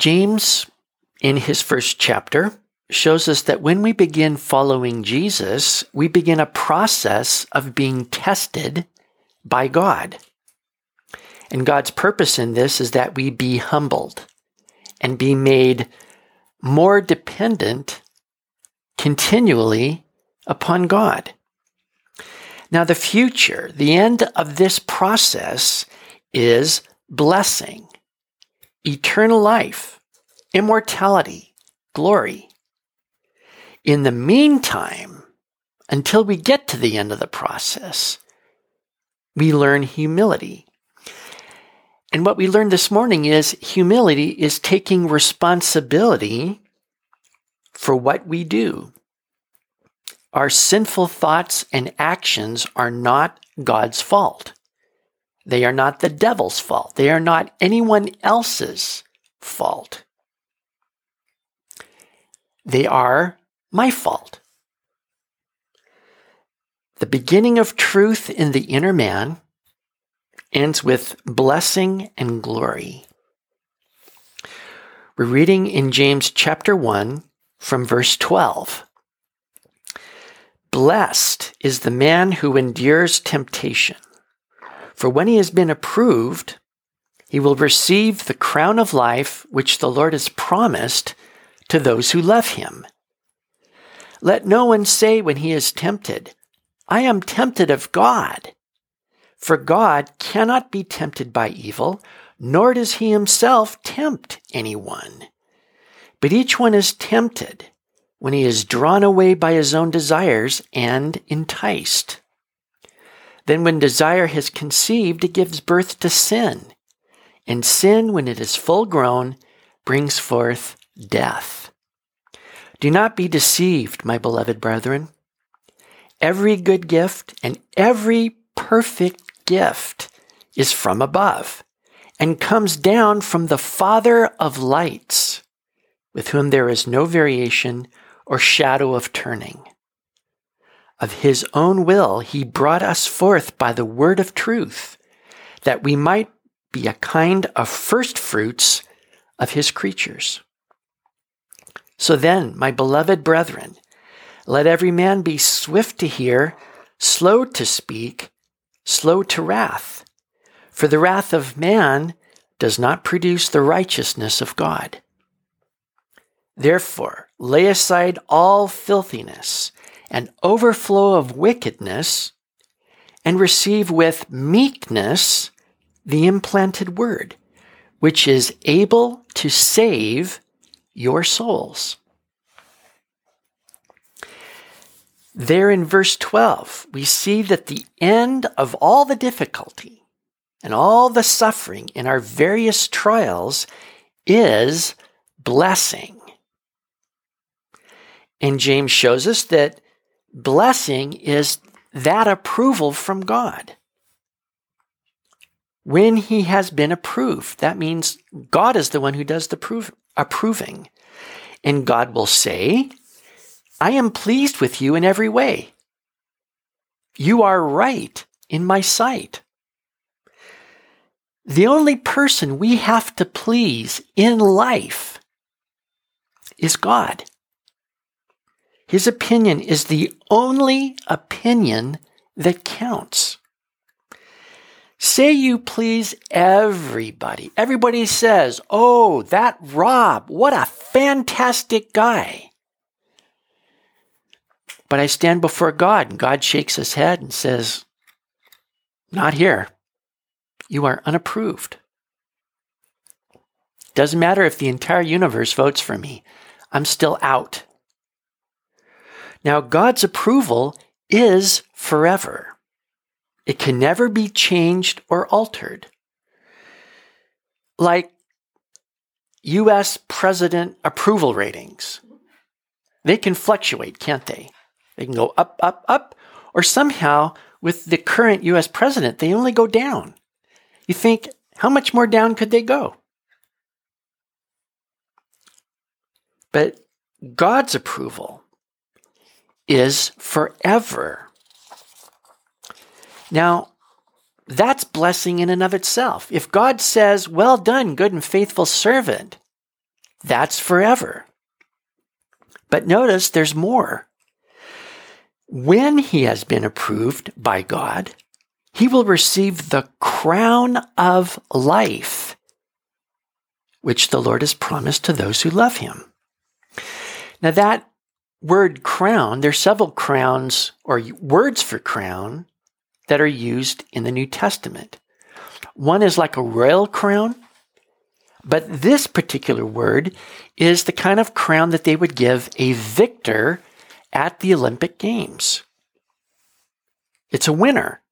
James, in his first chapter, shows us that when we begin following Jesus, we begin a process of being tested by God. And God's purpose in this is that we be humbled and be made more dependent continually upon God. Now, the future, the end of this process is blessing, eternal life, immortality, glory. In the meantime, until we get to the end of the process, we learn humility. And what we learned this morning is humility is taking responsibility for what we do. Our sinful thoughts and actions are not God's fault. They are not the devil's fault. They are not anyone else's fault. They are my fault. The beginning of truth in the inner man ends with blessing and glory. We're reading in James chapter 1 from verse 12. Blessed is the man who endures temptation, for when he has been approved, he will receive the crown of life which the Lord has promised to those who love him. Let no one say when he is tempted, I am tempted of God. For God cannot be tempted by evil, nor does he himself tempt anyone. But each one is tempted when he is drawn away by his own desires and enticed. Then when desire has conceived, it gives birth to sin. And sin, when it is full grown, brings forth death. Do not be deceived, my beloved brethren. Every good gift and every perfect gift is from above and comes down from the Father of lights, with whom there is no variation or shadow of turning. Of his own will, he brought us forth by the word of truth, that we might be a kind of first fruits of his creatures. So then, my beloved brethren, let every man be swift to hear, slow to speak, slow to wrath, for the wrath of man does not produce the righteousness of God. Therefore, lay aside all filthiness and overflow of wickedness, and receive with meekness the implanted word, which is able to save your souls. There in verse 12, we see that the end of all the difficulty and all the suffering in our various trials is blessing. And James shows us that blessing is that approval from God. When he has been approved, that means God is the one who does the approving. And God will say, I am pleased with you in every way. You are right in my sight. The only person we have to please in life is God. His opinion is the only opinion that counts. Say you please everybody. Everybody says, oh, that Rob, what a fantastic guy. But I stand before God, and God shakes his head and says, not here. You are unapproved. Doesn't matter if the entire universe votes for me. I'm still out. Now, God's approval is forever. It can never be changed or altered. Like U.S. president approval ratings. They can fluctuate, can't they? They can go up, up, up, or somehow with the current U.S. president, they only go down. You think, how much more down could they go? But God's approval is forever. Now, that's blessing in and of itself. If God says, well done, good and faithful servant, That's forever. But notice there's more. When he has been approved by God, he will receive the crown of life, which the Lord has promised to those who love him. Now that word crown, there's several crowns or words for crown that are used in the New Testament. One is like a royal crown, but this particular word is the kind of crown that they would give a victor at the Olympic Games. It's a winner,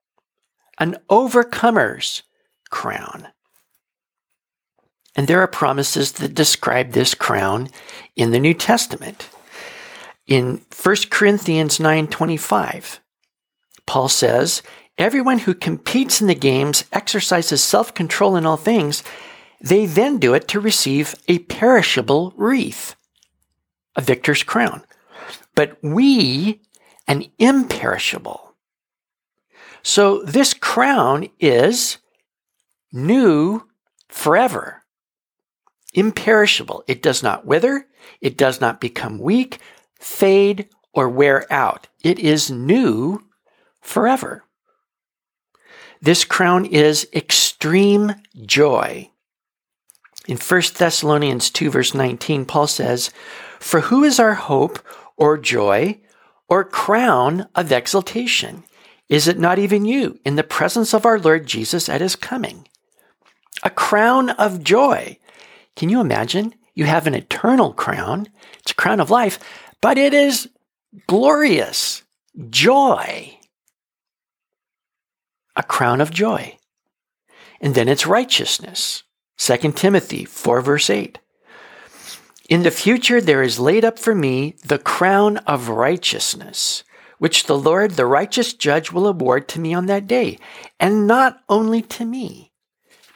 an overcomer's crown. And there are promises that describe this crown in the New Testament. In 1 Corinthians 9:25, Paul says, "Everyone who competes in the games exercises self-control in all things. They then do it to receive a perishable wreath, a victor's crown. But we, an imperishable." So this crown is new forever, imperishable. It does not wither, it does not become weak, fade, or wear out. It is new forever. This crown is extreme joy. In 1 Thessalonians 2, verse 19, Paul says, "For who is our hope or joy or crown of exaltation? Is it not even you in the presence of our Lord Jesus at his coming?" A crown of joy. Can you imagine? You have an eternal crown. It's a crown of life, but it is glorious joy. A crown of joy. And then it's righteousness. 2 Timothy 4, verse 8. "In the future there is laid up for me the crown of righteousness, which the Lord, the righteous judge, will award to me on that day, and not only to me,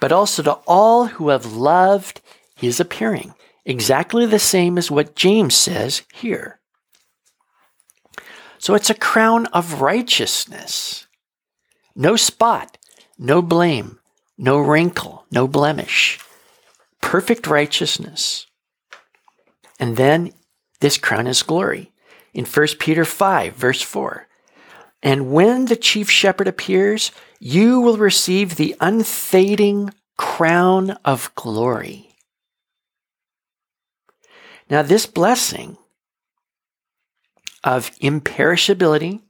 but also to all who have loved his appearing." Exactly the same as what James says here. So it's a crown of righteousness. No spot, no blame, no wrinkle, no blemish. Perfect righteousness. And then this crown is glory. In 1 Peter 5, verse 4, "And when the chief shepherd appears, you will receive the unfading crown of glory." Now, this blessing of imperishability,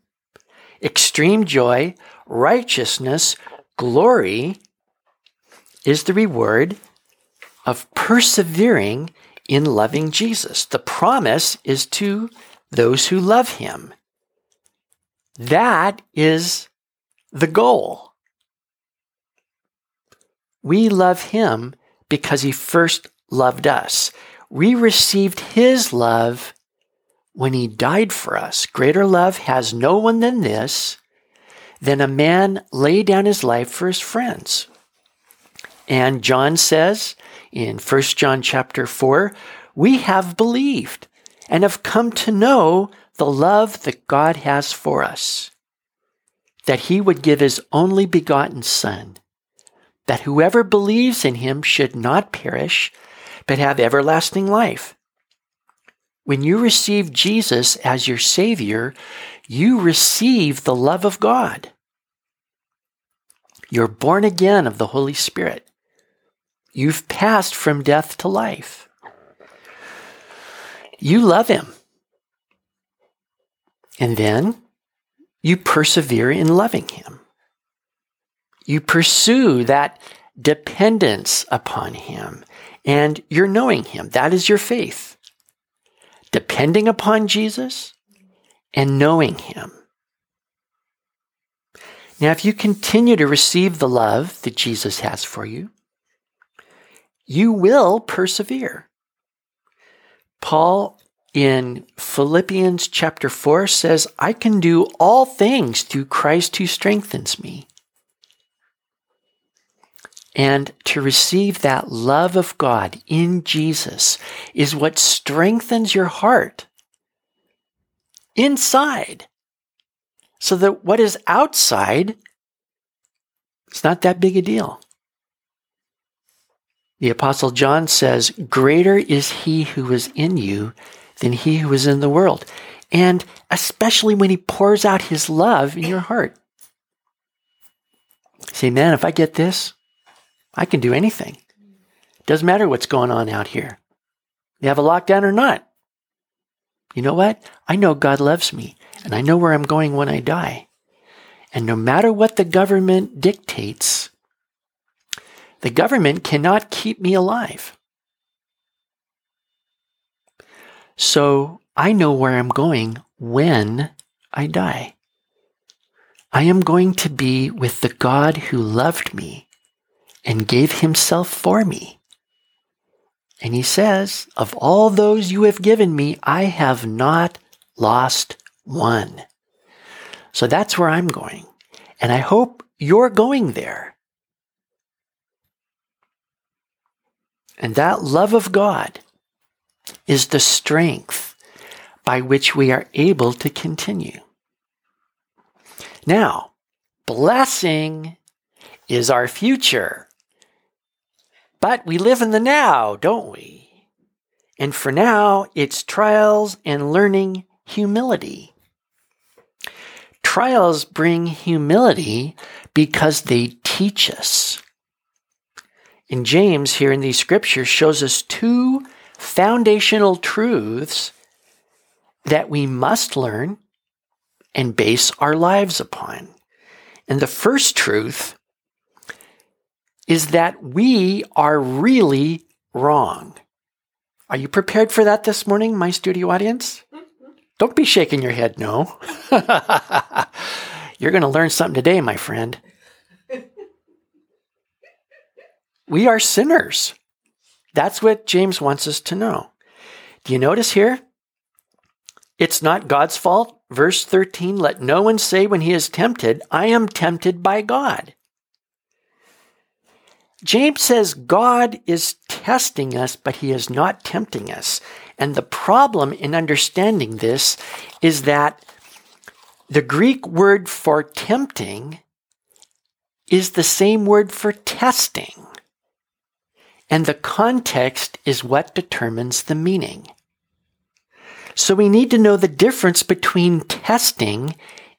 extreme joy, righteousness, glory is the reward of persevering in loving Jesus. The promise is to those who love him. That is the goal. We love him because he first loved us. We received his love when he died for us. Greater love has no one than this, than a man lay down his life for his friends. And John says in 1 John chapter 4, "We have believed and have come to know the love that God has for us, that he would give his only begotten Son, that whoever believes in him should not perish, but have everlasting life." When you receive Jesus as your Savior, you receive the love of God. You're born again of the Holy Spirit. You've passed from death to life. You love him. And then you persevere in loving him. You pursue that dependence upon him and you're knowing him. That is your faith. Depending upon Jesus and knowing him. Now, if you continue to receive the love that Jesus has for you, you will persevere. Paul in Philippians chapter 4 says, "I can do all things through Christ who strengthens me." And to receive that love of God in Jesus is what strengthens your heart inside, so that what is outside is not that big a deal. The Apostle John says, "Greater is he who is in you than he who is in the world." And especially when he pours out his love in your heart. Say, man, if I get this, I can do anything. Doesn't matter what's going on out here. You have a lockdown or not. You know what? I know God loves me, and I know where I'm going when I die. And no matter what the government dictates, the government cannot keep me alive. So I know where I'm going when I die. I am going to be with the God who loved me and gave himself for me. And he says, of all those you have given me, I have not lost one. So that's where I'm going. And I hope you're going there. And that love of God is the strength by which we are able to continue. Now, blessing is our future. But we live in the now, don't we? And for now, it's trials and learning humility. Trials bring humility because they teach us. And James, here in these scriptures, shows us two foundational truths that we must learn and base our lives upon. And the first truth is that we are really wrong. Are you prepared for that this morning, my studio audience? Don't be shaking your head, no. You're going to learn something today, my friend. We are sinners. That's what James wants us to know. Do you notice here? It's not God's fault. Verse 13, let no one say when he is tempted, I am tempted by God. James says God is testing us, but he is not tempting us. And the problem in understanding this is that the Greek word for tempting is the same word for testing. And the context is what determines the meaning. So we need to know the difference between testing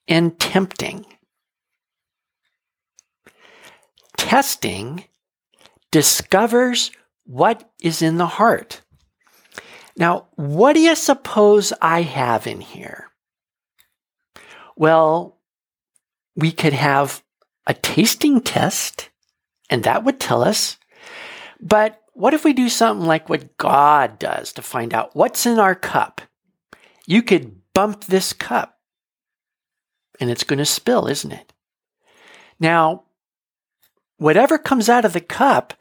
and tempting. Testing discovers what is in the heart. Now, what do you suppose I have in here? Well, we could have a tasting test, and that would tell us. But what if we do something like what God does to find out what's in our cup? You could bump this cup, and it's going to spill, isn't it? Now, whatever comes out of the cup,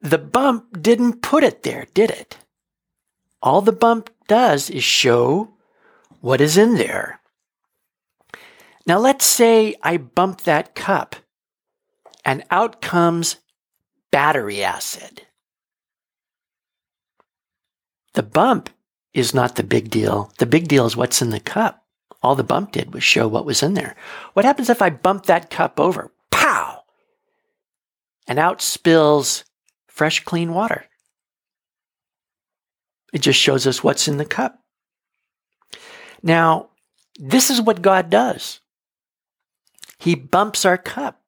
the bump didn't put it there, did it? All the bump does is show what is in there. Now let's say I bump that cup and out comes battery acid. The bump is not the big deal. The big deal is what's in the cup. All the bump did was show what was in there. What happens if I bump that cup over? Pow! And out spills fresh, clean water. It just shows us what's in the cup. Now, this is what God does. He bumps our cup,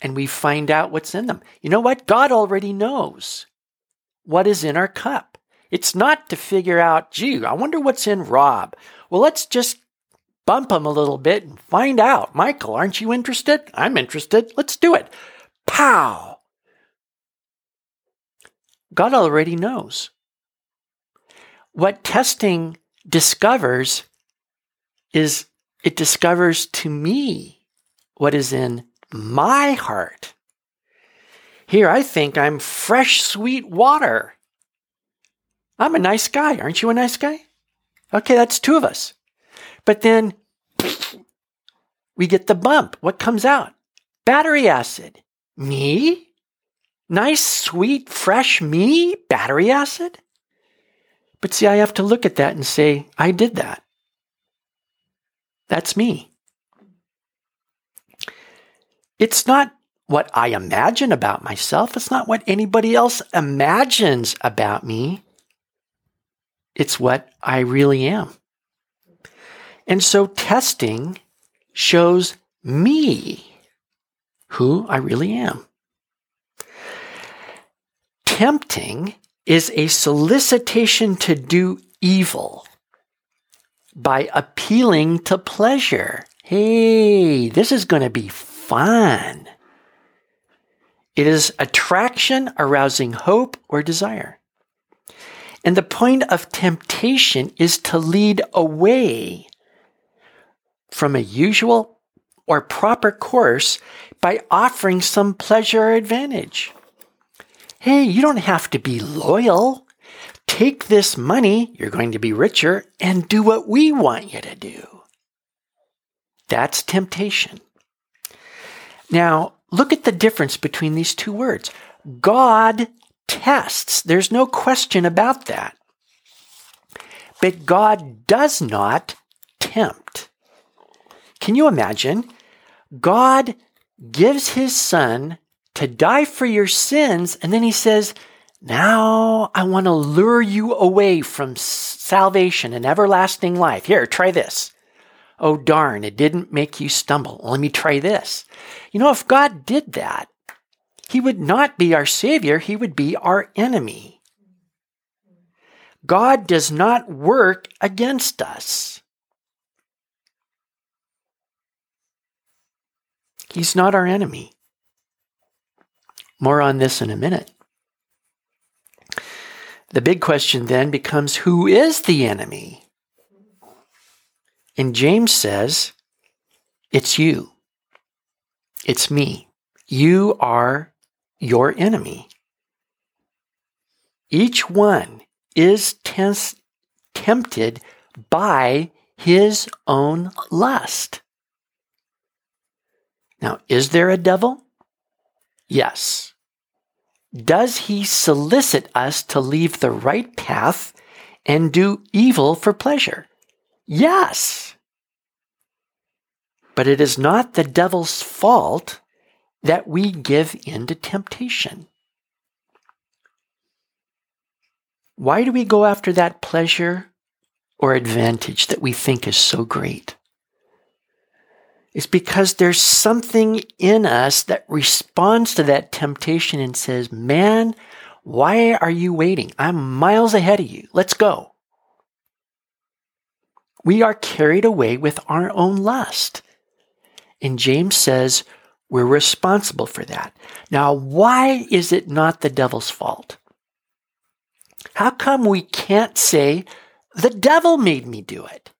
and we find out what's in them. You know what? God already knows what is in our cup. It's not to figure out, gee, I wonder what's in Rob. Well, let's just bump him a little bit and find out. Michael, aren't you interested? I'm interested. Let's do it. Pow! God already knows. What testing discovers is it discovers to me what is in my heart. Here, I think I'm fresh, sweet water. I'm a nice guy. Aren't you a nice guy? Okay, that's two of us. But then we get the bump. What comes out? Battery acid. Me? Nice, sweet, fresh me? Battery acid? But see, I have to look at that and say, I did that. That's me. It's not what I imagine about myself. It's not what anybody else imagines about me. It's what I really am. And so testing shows me who I really am. Tempting is a solicitation to do evil by appealing to pleasure. Hey, this is going to be fun. It is attraction arousing hope or desire. And the point of temptation is to lead away from a usual or proper course by offering some pleasure or advantage. Hey, you don't have to be loyal. Take this money, you're going to be richer, and do what we want you to do. That's temptation. Now, look at the difference between these two words. God tests. There's no question about that. But God does not tempt. Can you imagine? God gives his son to die for your sins, and then he says, now I want to lure you away from salvation and everlasting life. Here, try this. Oh, darn, it didn't make you stumble. Let me try this. You know, if God did that, he would not be our Savior. He would be our enemy. God does not work against us. He's not our enemy. More on this in a minute. The big question then becomes, who is the enemy? And James says, it's you. It's me. You are your enemy. Each one is tempted by his own lust. Now, is there a devil? Yes. Does he solicit us to leave the right path and do evil for pleasure? Yes. But it is not the devil's fault that we give in to temptation. Why do we go after that pleasure or advantage that we think is so great? It's because there's something in us that responds to that temptation and says, man, why are you waiting? I'm miles ahead of you. Let's go. We are carried away with our own lust. And James says, we're responsible for that. Now, why is it not the devil's fault? How come we can't say, the devil made me do it?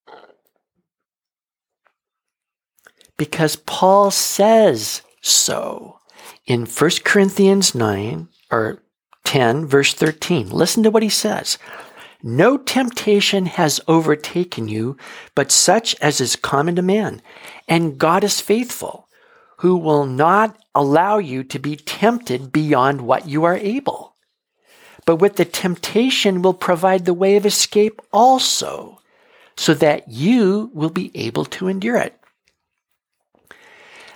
Because Paul says so in 1 Corinthians 9 or 10, verse 13. Listen to what he says. No temptation has overtaken you, but such as is common to man. And God is faithful, who will not allow you to be tempted beyond what you are able. But with the temptation will provide the way of escape also, so that you will be able to endure it.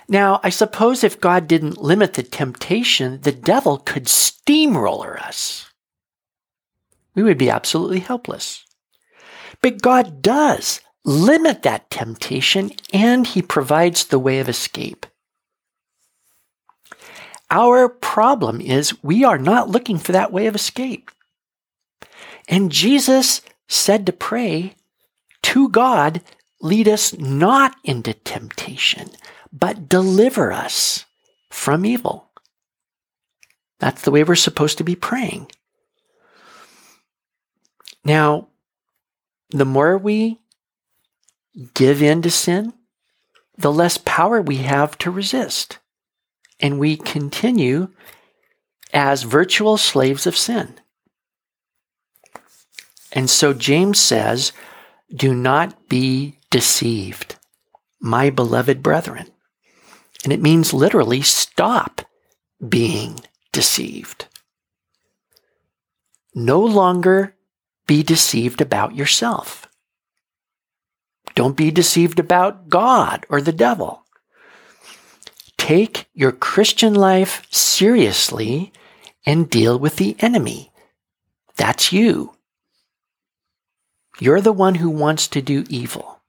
Now, I suppose if God didn't limit the temptation, the devil could steamroller us. We would be absolutely helpless. But God does limit that temptation, and he provides the way of escape. Our problem is we are not looking for that way of escape. And Jesus said to pray to God, lead us not into temptation, but deliver us from evil. That's the way we're supposed to be praying. Now, the more we give in to sin, the less power we have to resist. And we continue as virtual slaves of sin. And so James says, do not be deceived, my beloved brethren. And it means literally stop being deceived. No longer be deceived about yourself. Don't be deceived about God or the devil. Take your Christian life seriously and deal with the enemy. That's you. You're the one who wants to do evil.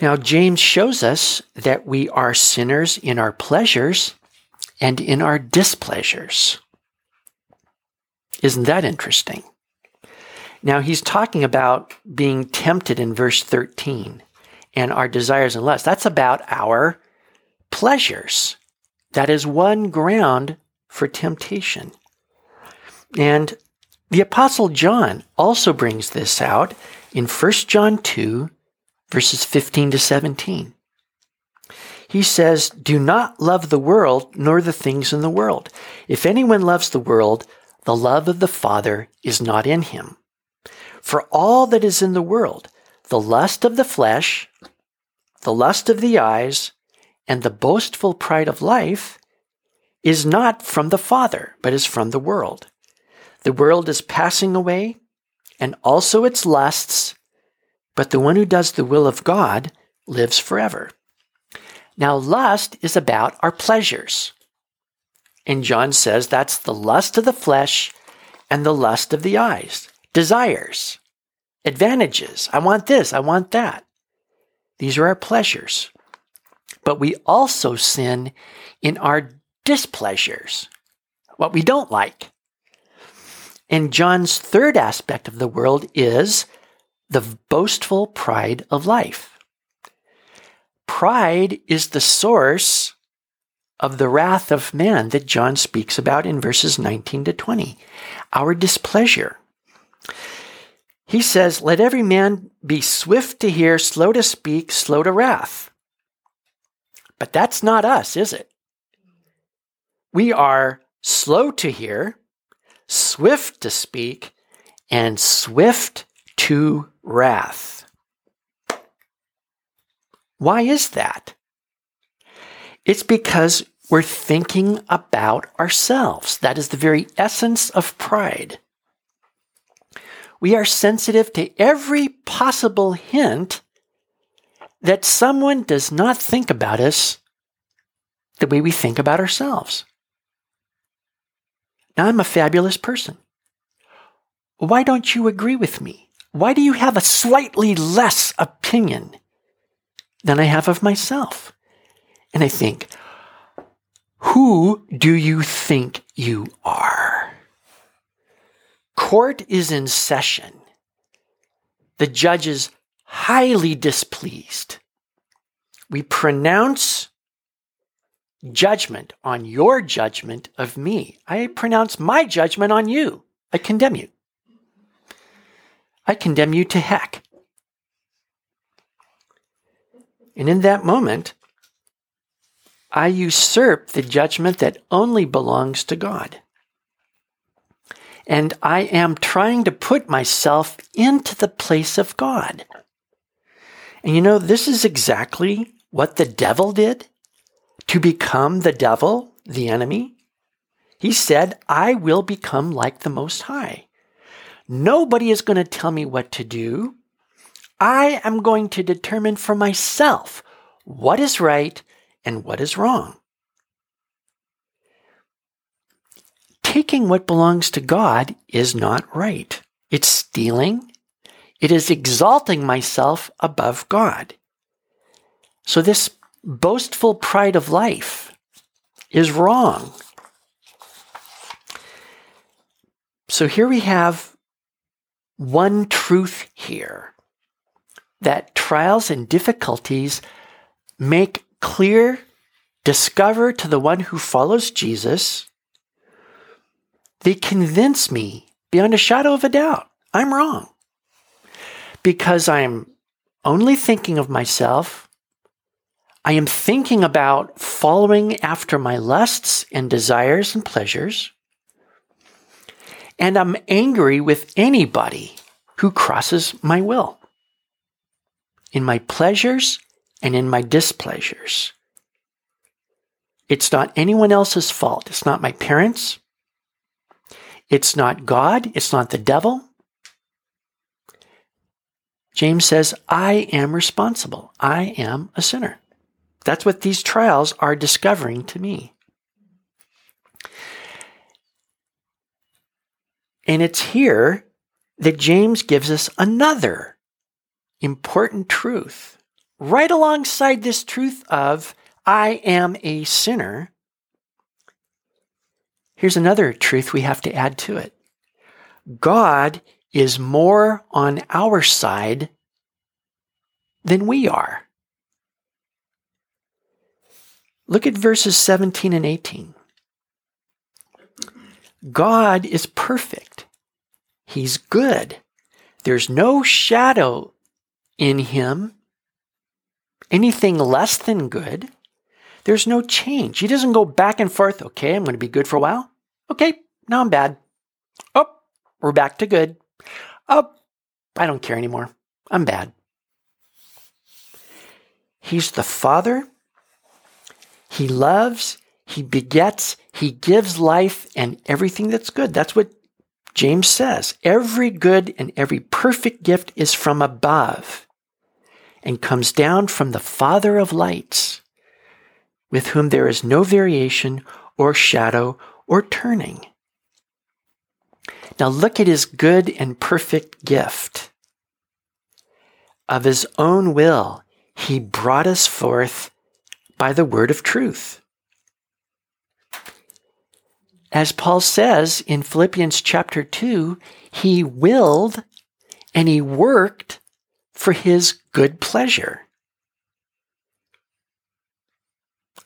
Now, James shows us that we are sinners in our pleasures and in our displeasures. Isn't that interesting? Now, he's talking about being tempted in verse 13 and our desires and lusts. That's about our pleasures. That is one ground for temptation. And the Apostle John also brings this out in 1 John 2, verses 15 to 17. He says, "Do not love the world, nor the things in the world. If anyone loves the world, the love of the Father is not in him. For all that is in the world, the lust of the flesh, the lust of the eyes, and the boastful pride of life, is not from the Father, but is from the world. The world is passing away, and also its lusts, but the one who does the will of God lives forever." Now, lust is about our pleasures. And John says that's the lust of the flesh and the lust of the eyes. Desires, advantages. I want this, I want that. These are our pleasures. But we also sin in our displeasures, what we don't like. And John's third aspect of the world is the boastful pride of life. Pride is the source of the wrath of man that John speaks about in verses 19 to 20, our displeasure. He says, "Let every man be swift to hear, slow to speak, slow to wrath." But that's not us, is it? We are slow to hear, swift to speak, and swift to wrath. Why is that? It's because we're thinking about ourselves. That is the very essence of pride. We are sensitive to every possible hint that someone does not think about us the way we think about ourselves. Now, I'm a fabulous person. Why don't you agree with me? Why do you have a slightly less opinion than I have of myself? And I think, who do you think you are? Court is in session. The judge is highly displeased. We pronounce judgment on your judgment of me. I pronounce my judgment on you. I condemn you. I condemn you to heck. And in that moment, I usurp the judgment that only belongs to God. And I am trying to put myself into the place of God. And you know, this is exactly what the devil did to become the devil, the enemy. He said, "I will become like the Most High. Nobody is going to tell me what to do. I am going to determine for myself what is right and what is wrong." Taking what belongs to God is not right. It's stealing. It is exalting myself above God. So this boastful pride of life is wrong. So here we have one truth here, that trials and difficulties make clear, discover to the one who follows Jesus. They convince me beyond a shadow of a doubt I'm wrong, because I'm only thinking of myself. I am thinking about following after my lusts and desires and pleasures. And I'm angry with anybody who crosses my will in my pleasures and in my displeasures. It's not anyone else's fault. It's not my parents. It's not God. It's not the devil. James says, I am responsible. I am a sinner. That's what these trials are discovering to me. And it's here that James gives us another important truth. Right alongside this truth of, I am a sinner, here's another truth we have to add to it. God is more on our side than we are. Look at verses 17 and 18. God is perfect. He's good. There's no shadow in him, anything less than good. There's no change. He doesn't go back and forth. Okay, I'm going to be good for a while. Okay, now I'm bad. Oh, we're back to good. Oh, I don't care anymore. I'm bad. He's the Father. He loves, he begets, he gives life and everything that's good. That's what James says. Every good and every perfect gift is from above and comes down from the Father of lights, with whom there is no variation or shadow or turning. Now look at his good and perfect gift. Of his own will, he brought us forth by the word of truth. As Paul says in Philippians chapter 2, he willed and he worked for his good pleasure.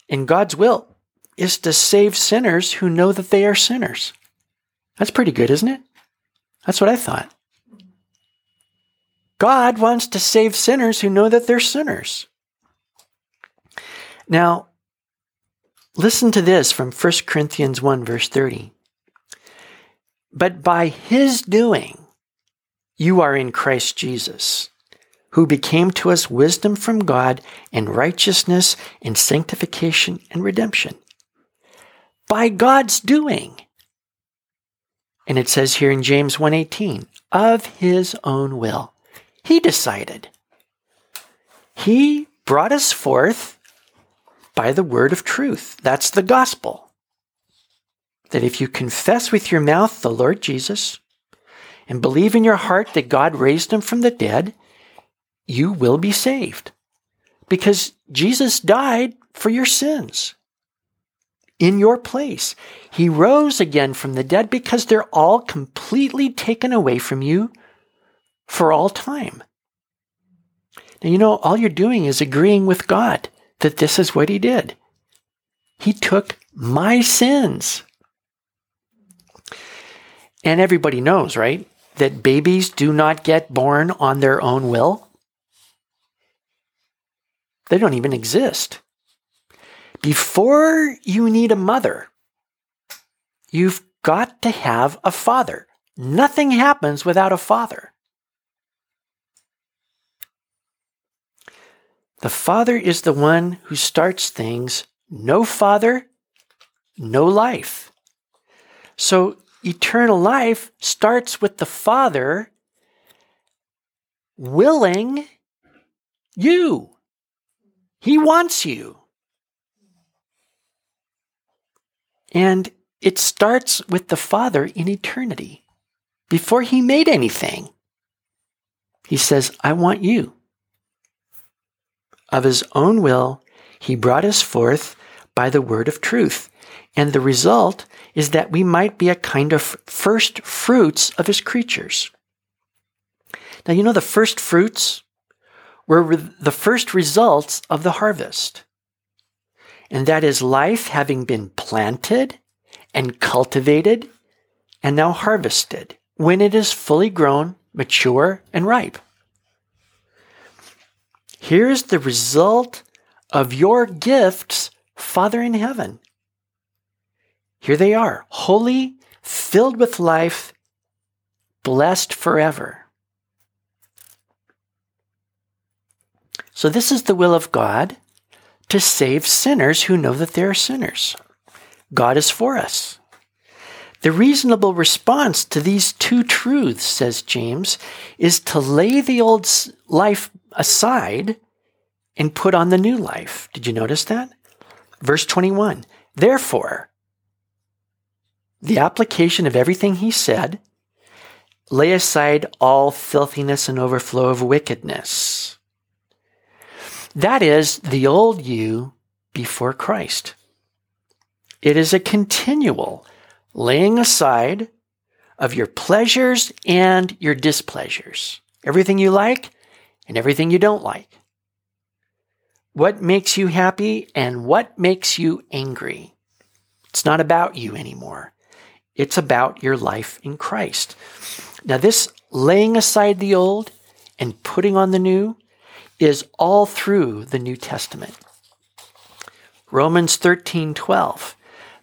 And God's will is to save sinners who know that they are sinners. That's pretty good, isn't it? That's what I thought. God wants to save sinners who know that they're sinners. Now, listen to this from 1 Corinthians 1, verse 30. But by his doing, you are in Christ Jesus, who became to us wisdom from God and righteousness and sanctification and redemption. By God's doing. And it says here in James 1:18, of his own will. He decided. He brought us forth by the word of truth. That's the gospel. That if you confess with your mouth the Lord Jesus and believe in your heart that God raised him from the dead, you will be saved, because Jesus died for your sins in your place. He rose again from the dead because they're all completely taken away from you for all time. Now, you know, all you're doing is agreeing with God that this is what he did. He took my sins. And everybody knows, right, that babies do not get born on their own will. They don't even exist. Before you need a mother, you've got to have a father. Nothing happens without a father. The father is the one who starts things. No father, no life. So eternal life starts with the Father willing you. He wants you. And it starts with the Father in eternity. Before he made anything, he says, I want you. Of his own will, he brought us forth by the word of truth. And the result is that we might be a kind of first fruits of his creatures. Now, you know the first fruits were the first results of the harvest. And that is life having been planted and cultivated and now harvested when it is fully grown, mature, and ripe. Here's the result of your gifts, Father in heaven. Here they are, holy, filled with life, blessed forever. So this is the will of God, to save sinners who know that they are sinners. God is for us. The reasonable response to these two truths, says James, is to lay the old life aside and put on the new life. Did you notice that? Verse 21, therefore, the application of everything he said, lay aside all filthiness and overflow of wickedness. That is the old you before Christ. It is a continual laying aside of your pleasures and your displeasures. Everything you like and everything you don't like. What makes you happy and what makes you angry. It's not about you anymore. It's about your life in Christ. Now, this laying aside the old and putting on the new is all through the New Testament. Romans 13:12.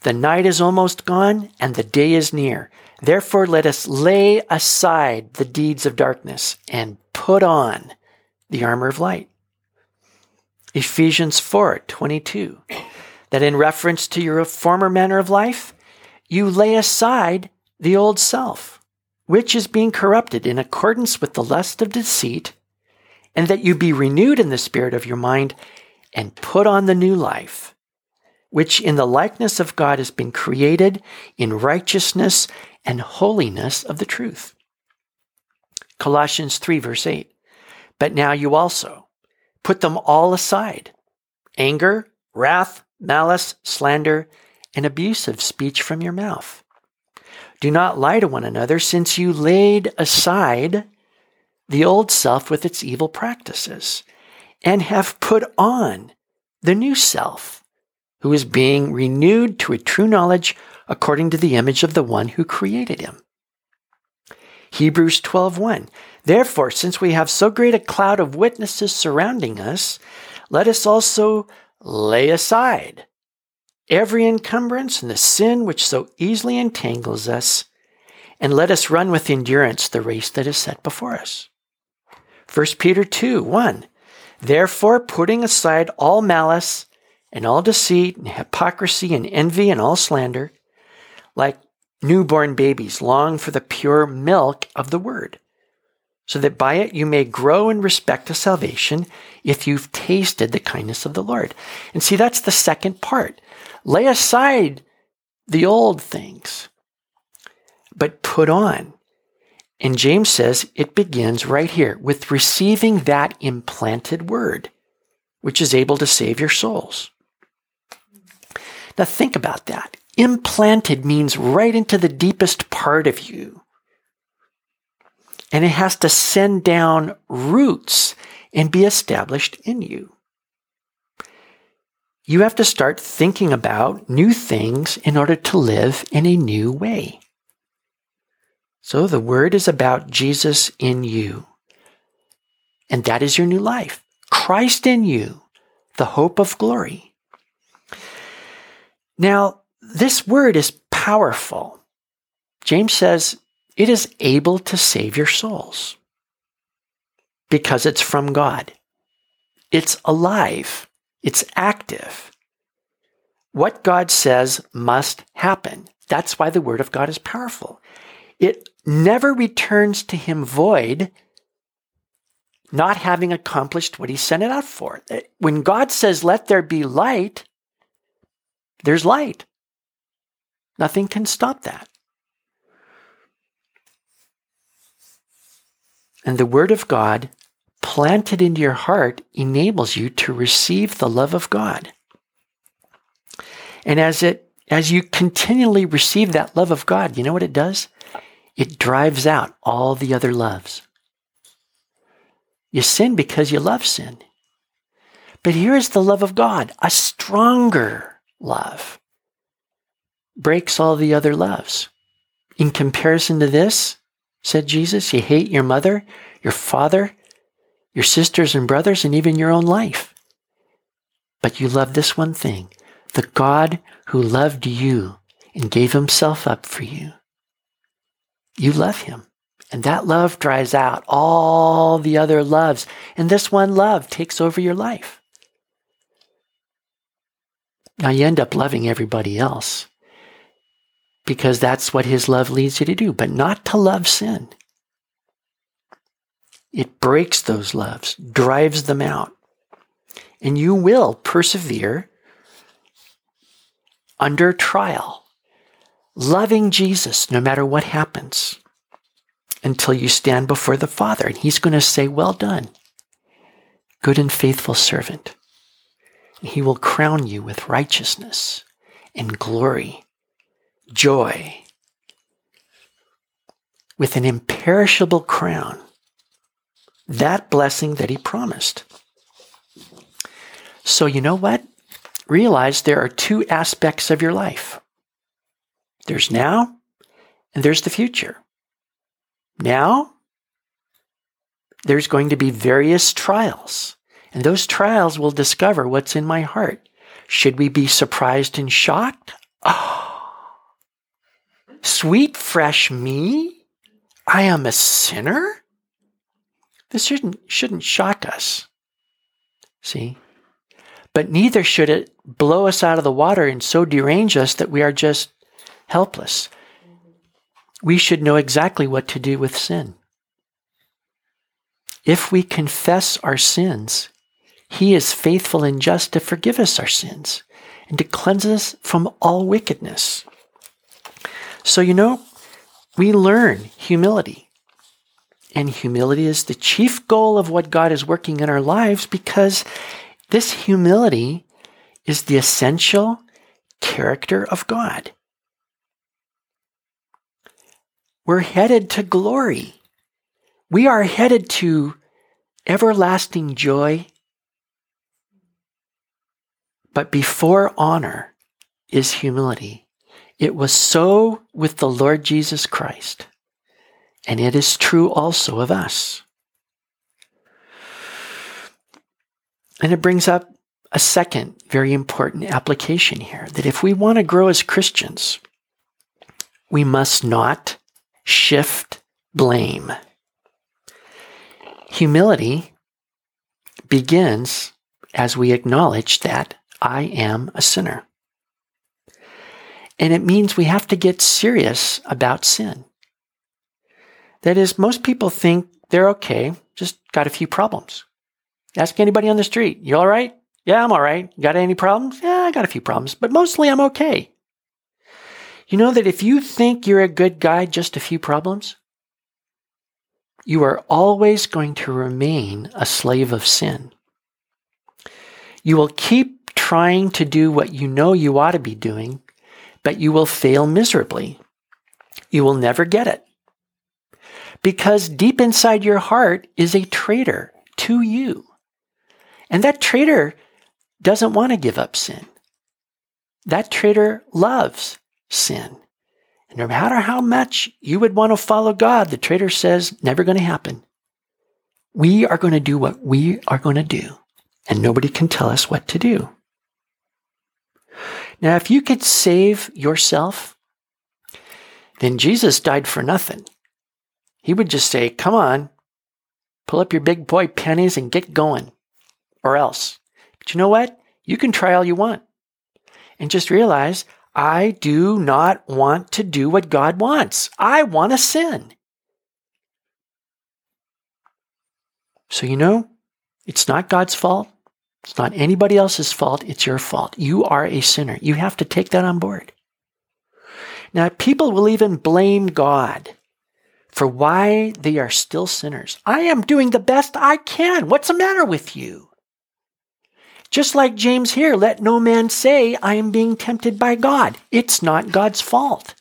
The night is almost gone and the day is near. Therefore, let us lay aside the deeds of darkness and put on the armor of light. Ephesians 4:22. That in reference to your former manner of life, you lay aside the old self, which is being corrupted in accordance with the lust of deceit, and that you be renewed in the spirit of your mind and put on the new life, which in the likeness of God has been created in righteousness and holiness of the truth. Colossians 3:8. But now you also put them all aside, anger, wrath, malice, slander, and abusive speech from your mouth. Do not lie to one another, since you laid aside the old self with its evil practices, and have put on the new self, who is being renewed to a true knowledge according to the image of the one who created him. Hebrews 12:1. Therefore, since we have so great a cloud of witnesses surrounding us, let us also lay aside every encumbrance and the sin which so easily entangles us, and let us run with endurance the race that is set before us. 1 Peter 2:1. Therefore, putting aside all malice and all deceit and hypocrisy and envy and all slander, like newborn babies, long for the pure milk of the word, so that by it you may grow in respect to salvation if you've tasted the kindness of the Lord. And see, that's the second part. Lay aside the old things, but put on. And James says it begins right here with receiving that implanted word, which is able to save your souls. Now think about that. Implanted means right into the deepest part of you. And it has to send down roots and be established in you. You have to start thinking about new things in order to live in a new way. So the word is about Jesus in you. And that is your new life. Christ in you, the hope of glory. Now, this word is powerful. James says it is able to save your souls because it's from God. It's alive. It's active. What God says must happen. That's why the word of God is powerful. It never returns to him void, not having accomplished what he sent it out for. When God says, let there be light, there's light. Nothing can stop that. And the word of God planted into your heart enables you to receive the love of God. And as you continually receive that love of God, you know what it does? It drives out all the other loves. You sin because you love sin. But here is the love of God, a stronger love. Breaks all the other loves. In comparison to this, said Jesus, you hate your mother, your father, your sisters and brothers, and even your own life. But you love this one thing, the God who loved you and gave himself up for you. You love him. And that love drives out all the other loves. And this one love takes over your life. Now you end up loving everybody else. because that's what his love leads you to do, but not to love sin. It breaks those loves, drives them out. And you will persevere under trial, loving Jesus no matter what happens, until you stand before the Father. And he's going to say, well done, good and faithful servant. And he will crown you with righteousness and glory, joy, with an imperishable crown, that blessing that he promised. So you know what? Realize there are two aspects of your life. There's now, and there's the future. Now, there's going to be various trials, and those trials will discover what's in my heart. Should we be surprised and shocked? Oh, sweet, fresh me? I am a sinner? This shouldn't shock us. See? But neither should it blow us out of the water and so derange us that we are just helpless. We should know exactly what to do with sin. If we confess our sins, he is faithful and just to forgive us our sins and to cleanse us from all wickedness. So, you know, we learn humility. And humility is the chief goal of what God is working in our lives, because this humility is the essential character of God. We're headed to glory. We are headed to everlasting joy. But before honor is humility. It was so with the Lord Jesus Christ, and it is true also of us. And it brings up a second very important application here, that if we want to grow as Christians, we must not shift blame. Humility begins as we acknowledge that I am a sinner. And it means we have to get serious about sin. That is, most people think they're okay, just got a few problems. Ask anybody on the street, you all right? Yeah, I'm all right. Got any problems? Yeah, I got a few problems, but mostly I'm okay. You know that if you think you're a good guy, just a few problems, you are always going to remain a slave of sin. You will keep trying to do what you know you ought to be doing, but you will fail miserably. You will never get it. Because deep inside your heart is a traitor to you. And that traitor doesn't want to give up sin. That traitor loves sin. And no matter how much you would want to follow God, the traitor says, never going to happen. We are going to do what we are going to do, and nobody can tell us what to do. Now, if you could save yourself, then Jesus died for nothing. He would just say, come on, pull up your big boy panties and get going, or else. But you know what? You can try all you want. And just realize, I do not want to do what God wants. I want to sin. So you know, it's not God's fault. It's not anybody else's fault. It's your fault. You are a sinner. You have to take that on board. Now, people will even blame God for why they are still sinners. I am doing the best I can. What's the matter with you? Just like James here, let no man say, I am being tempted by God. It's not God's fault.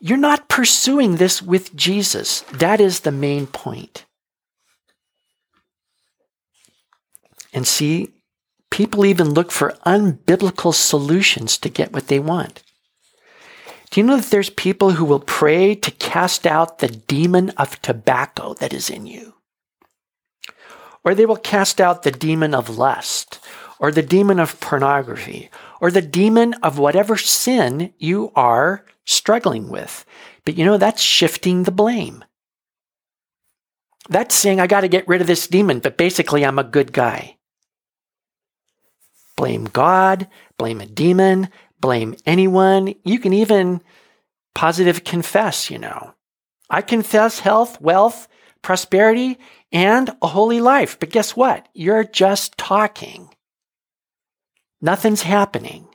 You're not pursuing this with Jesus. That is the main point. And see, people even look for unbiblical solutions to get what they want. Do you know that there's people who will pray to cast out the demon of tobacco that is in you? Or they will cast out the demon of lust, or the demon of pornography, or the demon of whatever sin you are struggling with. But you know, that's shifting the blame. That's saying, I got to get rid of this demon, but basically I'm a good guy. Blame God, blame a demon, blame anyone. You can even positive confess, I confess health, wealth, prosperity, and a holy life. But guess what? You're just talking. Nothing's happening.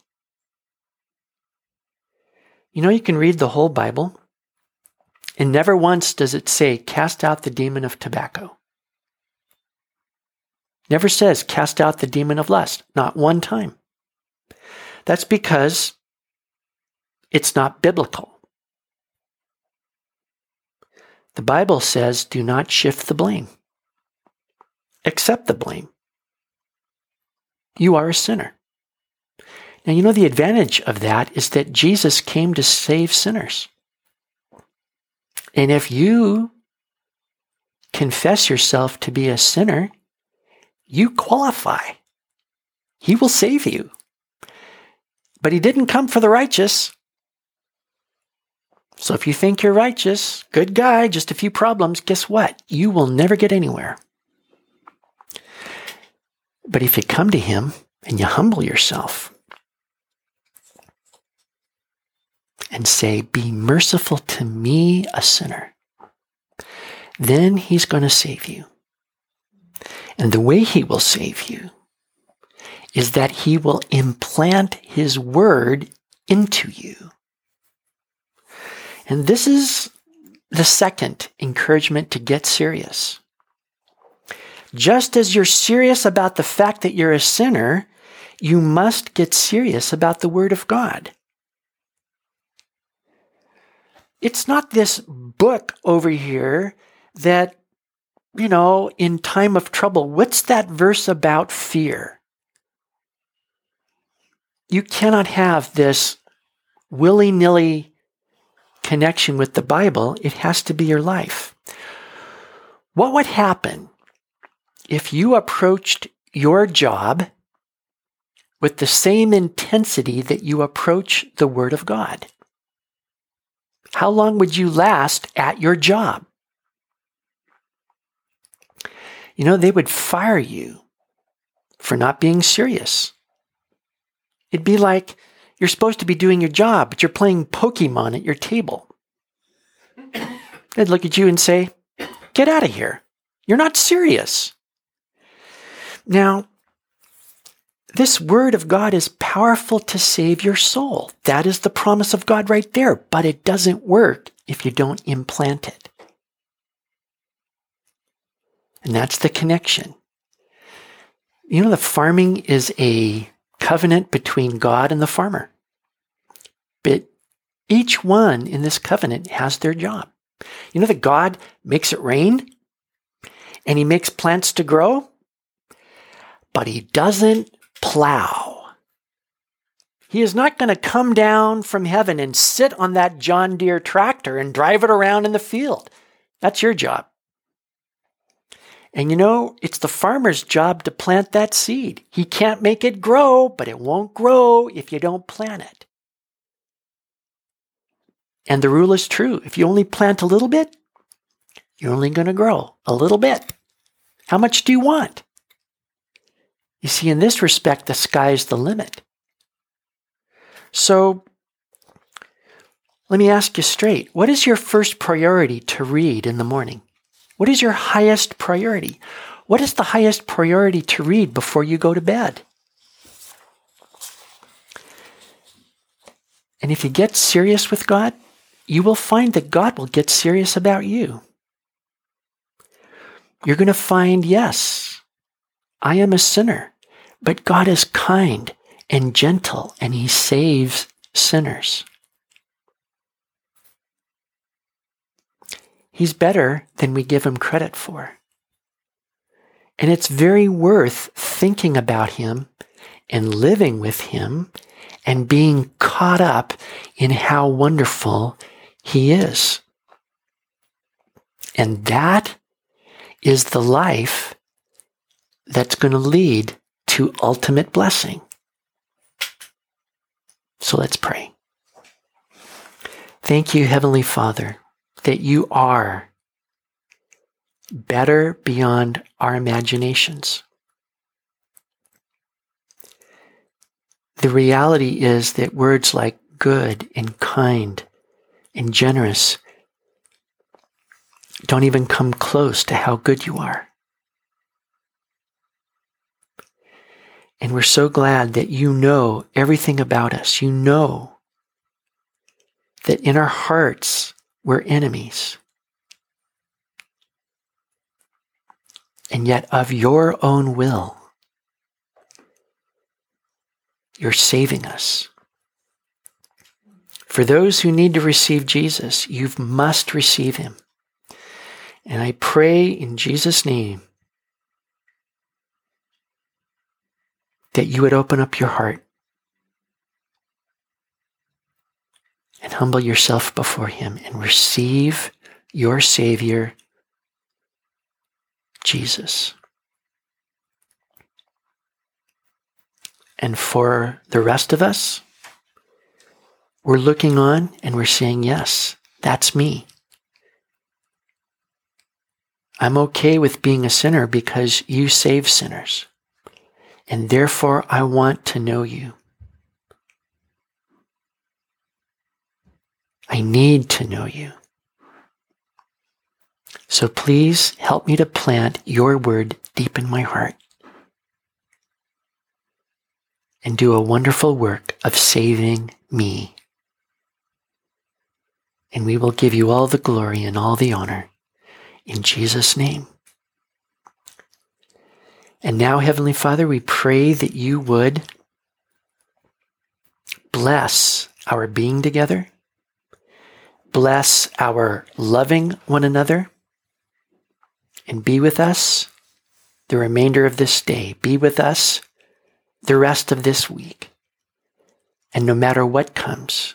You can read the whole Bible, and never once does it say, cast out the demon of tobacco. Never says, cast out the demon of lust. Not one time. That's because it's not biblical. The Bible says, do not shift the blame. Accept the blame. You are a sinner. Now, the advantage of that is that Jesus came to save sinners. And if you confess yourself to be a sinner, you qualify. He will save you. But he didn't come for the righteous. So if you think you're righteous, good guy, just a few problems, guess what? You will never get anywhere. But if you come to him and you humble yourself and say, be merciful to me, a sinner, then he's going to save you. And the way he will save you is that he will implant his word into you. And this is the second encouragement to get serious. Just as you're serious about the fact that you're a sinner, you must get serious about the Word of God. It's not this book over here that, in time of trouble, what's that verse about fear? You cannot have this willy-nilly connection with the Bible. It has to be your life. What would happen if you approached your job with the same intensity that you approach the Word of God? How long would you last at your job? They would fire you for not being serious. It'd be like, you're supposed to be doing your job, but you're playing Pokemon at your table. They'd look at you and say, get out of here. You're not serious. Now, this word of God is powerful to save your soul. That is the promise of God right there, but it doesn't work if you don't implant it. And that's the connection. The farming is a covenant between God and the farmer. But each one in this covenant has their job. That God makes it rain and he makes plants to grow, but he doesn't plow. He is not going to come down from heaven and sit on that John Deere tractor and drive it around in the field. That's your job. And it's the farmer's job to plant that seed. He can't make it grow, but it won't grow if you don't plant it. And the rule is true. If you only plant a little bit, you're only going to grow a little bit. How much do you want? You see, in this respect, the sky's the limit. So, let me ask you straight. What is your first priority to read in the morning? What is your highest priority? What is the highest priority to read before you go to bed? And if you get serious with God, you will find that God will get serious about you. You're going to find, yes, I am a sinner, but God is kind and gentle, and he saves sinners. He's better than we give him credit for. And it's very worth thinking about him and living with him and being caught up in how wonderful he is. And that is the life that's going to lead to ultimate blessing. So let's pray. Thank you, Heavenly Father, that you are better beyond our imaginations. The reality is that words like good and kind and generous don't even come close to how good you are. And we're so glad that you know everything about us. You know that in our hearts, we're enemies. And yet of your own will, you're saving us. For those who need to receive Jesus, you must receive him. And I pray in Jesus' name that you would open up your heart and humble yourself before him and receive your Savior, Jesus. And for the rest of us, we're looking on and we're saying, yes, that's me. I'm okay with being a sinner because you save sinners. And therefore, I want to know you. I need to know you. So please help me to plant your word deep in my heart and do a wonderful work of saving me. And we will give you all the glory and all the honor in Jesus' name. And now, Heavenly Father, we pray that you would bless our being together, bless our loving one another, and be with us the remainder of this day. Be with us the rest of this week. And no matter what comes,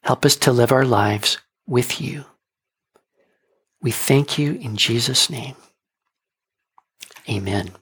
help us to live our lives with you. We thank you in Jesus' name. Amen.